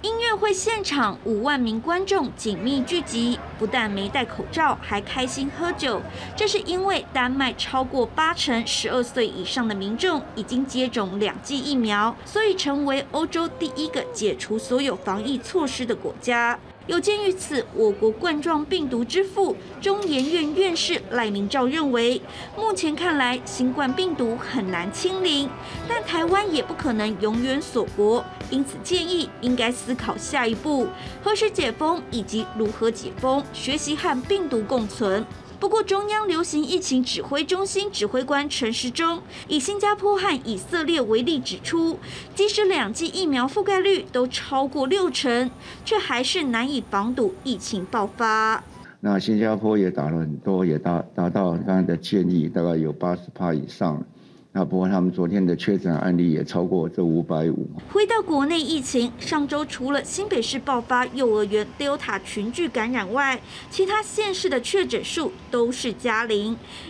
音乐会现场5万名观众紧密聚集，不但没戴口罩，还开心喝酒。这是因为丹麦超过80%12岁以上的民众已经接种2剂疫苗，所以成为欧洲第1个解除所有防疫措施的国家。有鉴于此，我国冠状病毒之父中研院院士赖明照认为，目前看来新冠病毒很难清零，但台湾也不可能永远锁国，因此建议应该思考下一步何时解封以及如何解封，学习和病毒共存。不过，中央流行疫情指挥中心指挥官陈时中以新加坡和以色列为例指出，即使2剂疫苗覆盖率都超过60%，却还是难以防堵疫情爆发。那新加坡也打了很多，也达到刚才的建议，大概有80%以上。那不过他们昨天的确诊案例也超过这550。回到国内疫情，上周除了新北市爆发幼儿园 Delta 群聚感染外，其他县市的确诊数都是+0。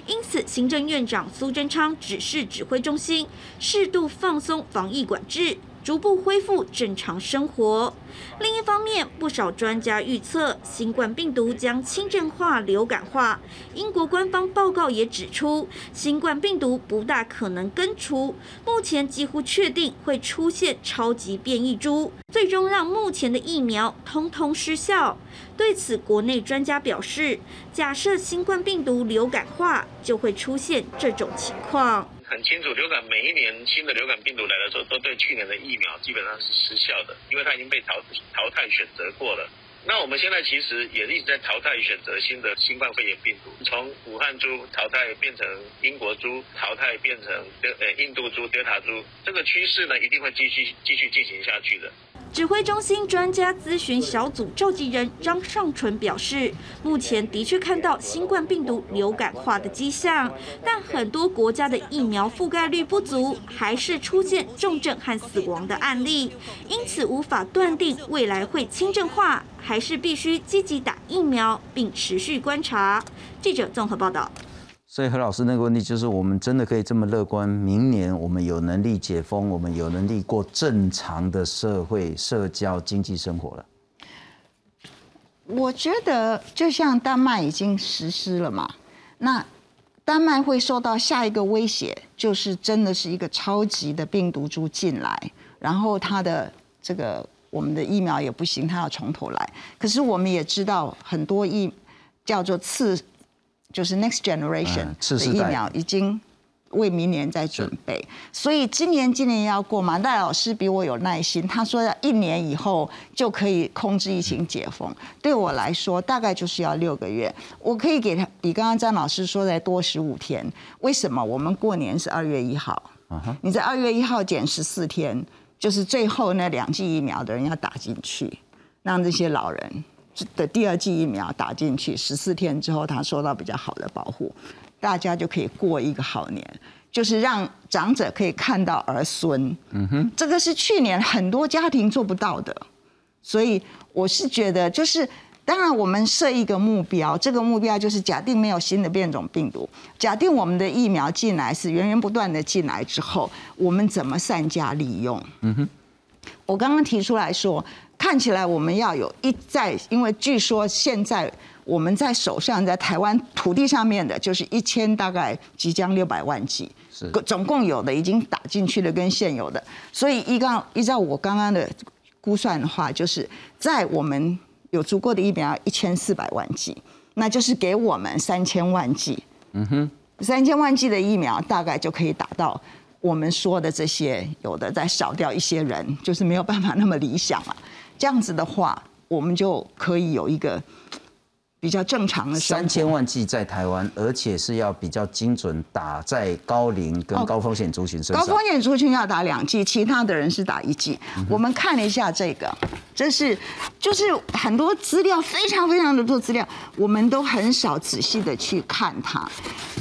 因此，行政院长苏贞昌指示指挥中心适度放松防疫管制，逐步恢复正常生活。另一方面，不少专家预测新冠病毒将轻症化、流感化。英国官方报告也指出，新冠病毒不大可能根除，目前几乎确定会出现超级变异株，最终让目前的疫苗通通失效。对此，国内专家表示，假设新冠病毒流感化，就会出现这种情况。很清楚，流感每一年新的流感病毒来的时候，都对去年的疫苗基本上是失效的，因为它已经被淘汰选择过了。那我们现在其实也一直在淘汰选择新的新冠肺炎病毒，从武汉株淘汰变成英国株，淘汰变成印度株、Delta株，这个趋势呢一定会继续进行下去的。指挥中心专家咨询小组召集人张尚纯表示，目前的确看到新冠病毒流感化的迹象，但很多国家的疫苗覆盖率不足，还是出现重症和死亡的案例，因此无法断定未来会轻症化，还是必须积极打疫苗并持续观察。记者综合报道。所以何老师那个问题就是，我们真的可以这么乐观？明年我们有能力解封，我们有能力过正常的社会、社交、经济生活了？我觉得就像丹麦已经实施了嘛，那丹麦会受到下一个威胁，就是真的是一个超级的病毒株进来，然后它的这个我们的疫苗也不行，它要从头来。可是我们也知道很多叫做next generation 的疫苗已经为明年在准备，所以今年要过嘛。赖老师比我有耐心，他说要1年以后就可以控制疫情解封。对我来说，大概就是要6个月。我可以给他比刚刚张老师说的多15天。为什么？我们过年是2月1号，你在2月1号减14天，就是最后那2剂疫苗的人要打进去，让这些老人的第2剂疫苗打进去，14天之后他受到比较好的保护，大家就可以过一个好年，就是让长者可以看到儿孙。这个是去年很多家庭做不到的，所以我是觉得就是当然，我们设一个目标，这个目标就是假定没有新的变种病毒，假定我们的疫苗进来是源源不断的进来之后，我们怎么善加利用？嗯哼，我刚刚提出来说，看起来我们要有一再，因为据说现在我们在手上在台湾土地上面的就是1000大概即将600万剂，总共有的已经打进去的跟现有的，所以依照我刚刚的估算的话，就是在我们有足够的疫苗1400万剂，那就是给我们3000万剂。嗯哼，3000万剂的疫苗大概就可以打到我们说的这些，有的再少掉一些人，就是没有办法那么理想了。这样子的话，我们就可以有一个比较正常的生活。3000万剂在台湾，而且是要比较精准打在高龄跟高风险族群身上。高风险族群要打2剂，其他的人是打1剂。我们看了一下这个，这是就是很多资料，非常非常的多资料，我们都很少仔细的去看它。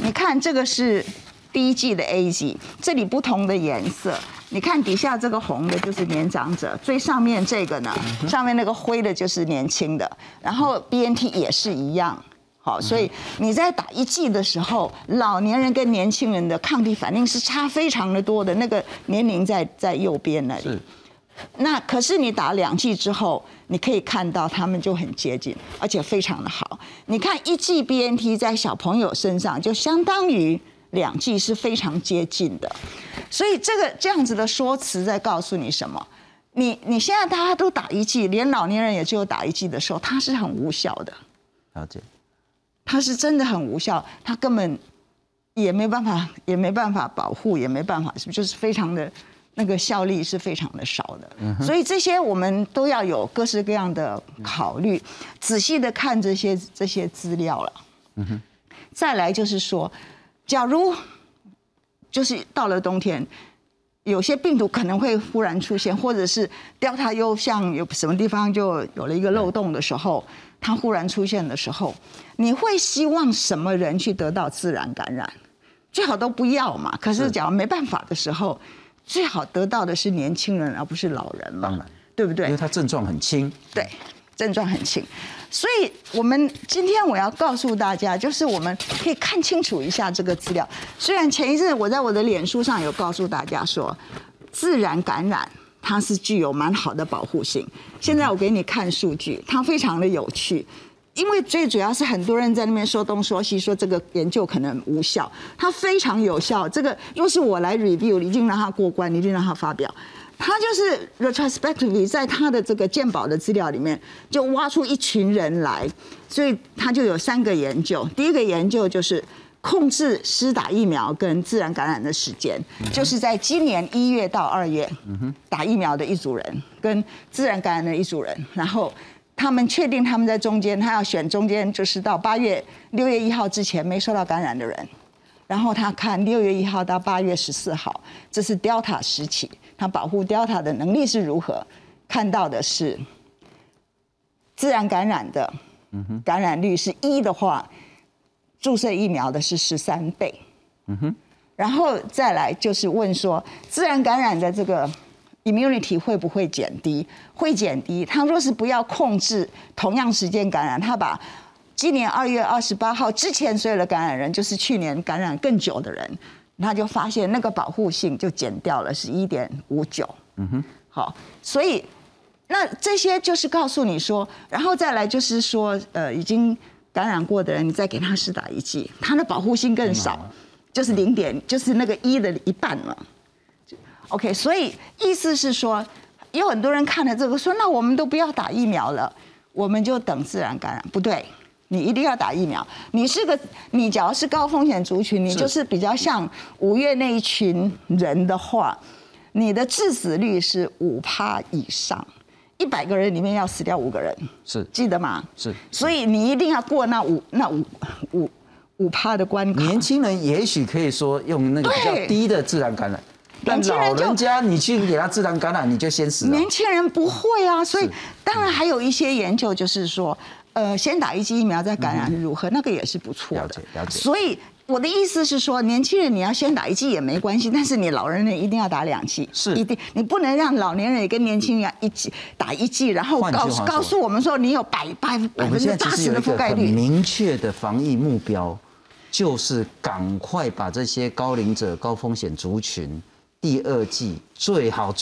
你看这个是第一剂的 AZ， 这里不同的颜色。你看底下这个红的就是年长者，最上面这个呢，上面那个灰的就是年轻的，然后 BNT 也是一样，好，所以你在打一剂的时候，老年人跟年轻人的抗体反应是差非常的多的，那个年龄在右边那里。那可是你打2剂之后，你可以看到他们就很接近，而且非常的好。你看1剂 BNT 在小朋友身上就相当于2剂是非常接近的，所以这样子的说辞在告诉你什么？你现在大家都打1剂，连老年人也只有打1剂的时候，它是很无效的。了解，它是真的很无效，它根本也没办法保护，也没办法，就是非常的那个效力是非常的少的。所以这些我们都要有各式各样的考虑，仔细的看这些资料了。嗯哼，再来就是说，假如就是到了冬天，有些病毒可能会忽然出现，或者是 Delta 又像有什么地方就有了一个漏洞的时候，它忽然出现的时候，你会希望什么人去得到自然感染？最好都不要嘛。可是假如没办法的时候，最好得到的是年轻人而不是老人嘛，当然，对不对？因为他症状很轻。对，症状很轻。所以我们今天我要告诉大家，就是我们可以看清楚一下这个资料。虽然前一阵我在我的脸书上有告诉大家说，自然感染它是具有蛮好的保护性。现在我给你看数据，它非常的有趣。因为最主要是很多人在那边说东说西，说这个研究可能无效，它非常有效。这个若是我来 review， 一定让它过关，一定让它发表。他就是 retrospectively 在他的这个健保的资料里面就挖出一群人来，所以他就有3个研究。第一个研究就是控制施打疫苗跟自然感染的时间，就是在今年1月到2月打疫苗的一组人跟自然感染的一组人，然后他们确定他们在中间，他要选中间就是到6月1号之前没受到感染的人，然后他看6月1号到8月14号，这是 Delta 时期，它保护 Delta 的能力是如何？看到的是自然感染的感染率是1的话，注射疫苗的是13倍。然后再来就是问说，自然感染的这个 immunity 会不会减低？会减低。他若是不要控制同样时间感染，他把今年2月28号之前所有的感染人，就是去年感染更久的人，他就发现那个保护性就减掉了，是1.59。好，所以那这些就是告诉你说，然后再来就是说，已经感染过的人，你再给他施打1剂，他的保护性更少，就是0.，就是那个1的一半了。OK， 所以意思是说，有很多人看了这个说，那我们都不要打疫苗了，我们就等自然感染，不对。你一定要打疫苗。你只要是高风险族群，你就是比较像5月那一群人的话，你的致死率是5%以上，100个人里面要死掉5个人，是记得吗？是。所以你一定要过那五趴的关卡。年轻人也许可以说用那个比较低的自然感染。但老人家，你去给他自然感染，你就先死了。年轻人不会啊，所以当然还有一些研究就是说，先打一剂疫苗再感染如何？那个也是不错的。了解，了解。所以我的意思是说，年轻人你要先打一剂也没关系，但是你老人一定要打2剂，是一定，你不能让老年人也跟年轻人一起打1剂，然后告诉我们说你有80%的覆盖率。明确的防疫目标就是赶快把这些高龄者、高风险族群第2剂最好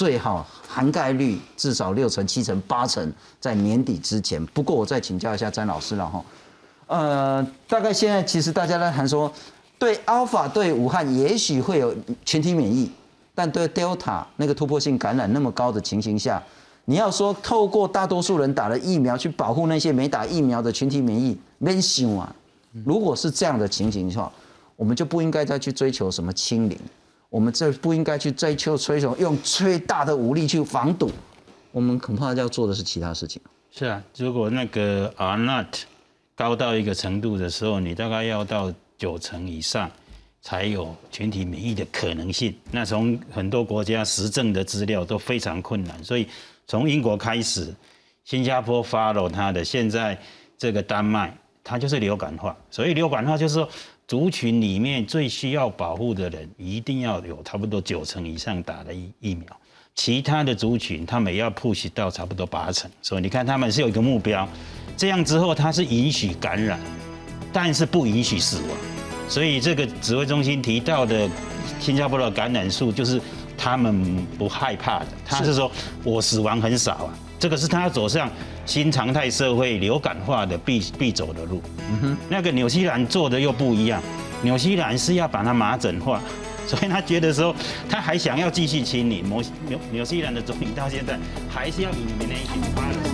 涵盖率至少60%、70%、80%在年底之前。不过我再请教一下詹老师了哈。大概现在其实大家在谈说，对 Alpha 对武汉也许会有群体免疫，但对 Delta 那个突破性感染那么高的情形下，你要说透过大多数人打了疫苗去保护那些没打疫苗的群体免疫，没想啊。如果是这样的情形的话，我们就不应该再去追求什么清零，我们就不应该去追求用最大的武力去防堵，我们恐怕要做的是其他事情。是啊，如果那个 R0高到一个程度的时候，你大概要到90%以上才有群体免疫的可能性。那从很多国家实证的资料都非常困难，所以从英国开始，新加坡 follow 它的，现在这个丹麦，它就是流感化。所以流感化就是说，族群里面最需要保护的人，一定要有差不多90%以上打了疫苗，其他的族群他们也要 push 到差不多80%。所以你看他们是有一个目标。这样之后，它是允许感染，但是不允许死亡。所以这个指挥中心提到的新加坡的感染数，就是他们不害怕的。他是说我死亡很少啊，这个是他走向新常态社会流感化的必走的路。那个纽西兰做的又不一样，纽西兰是要把它麻疹化，所以他觉得说他还想要继续清理。纽西兰的总理到现在还是要elimination。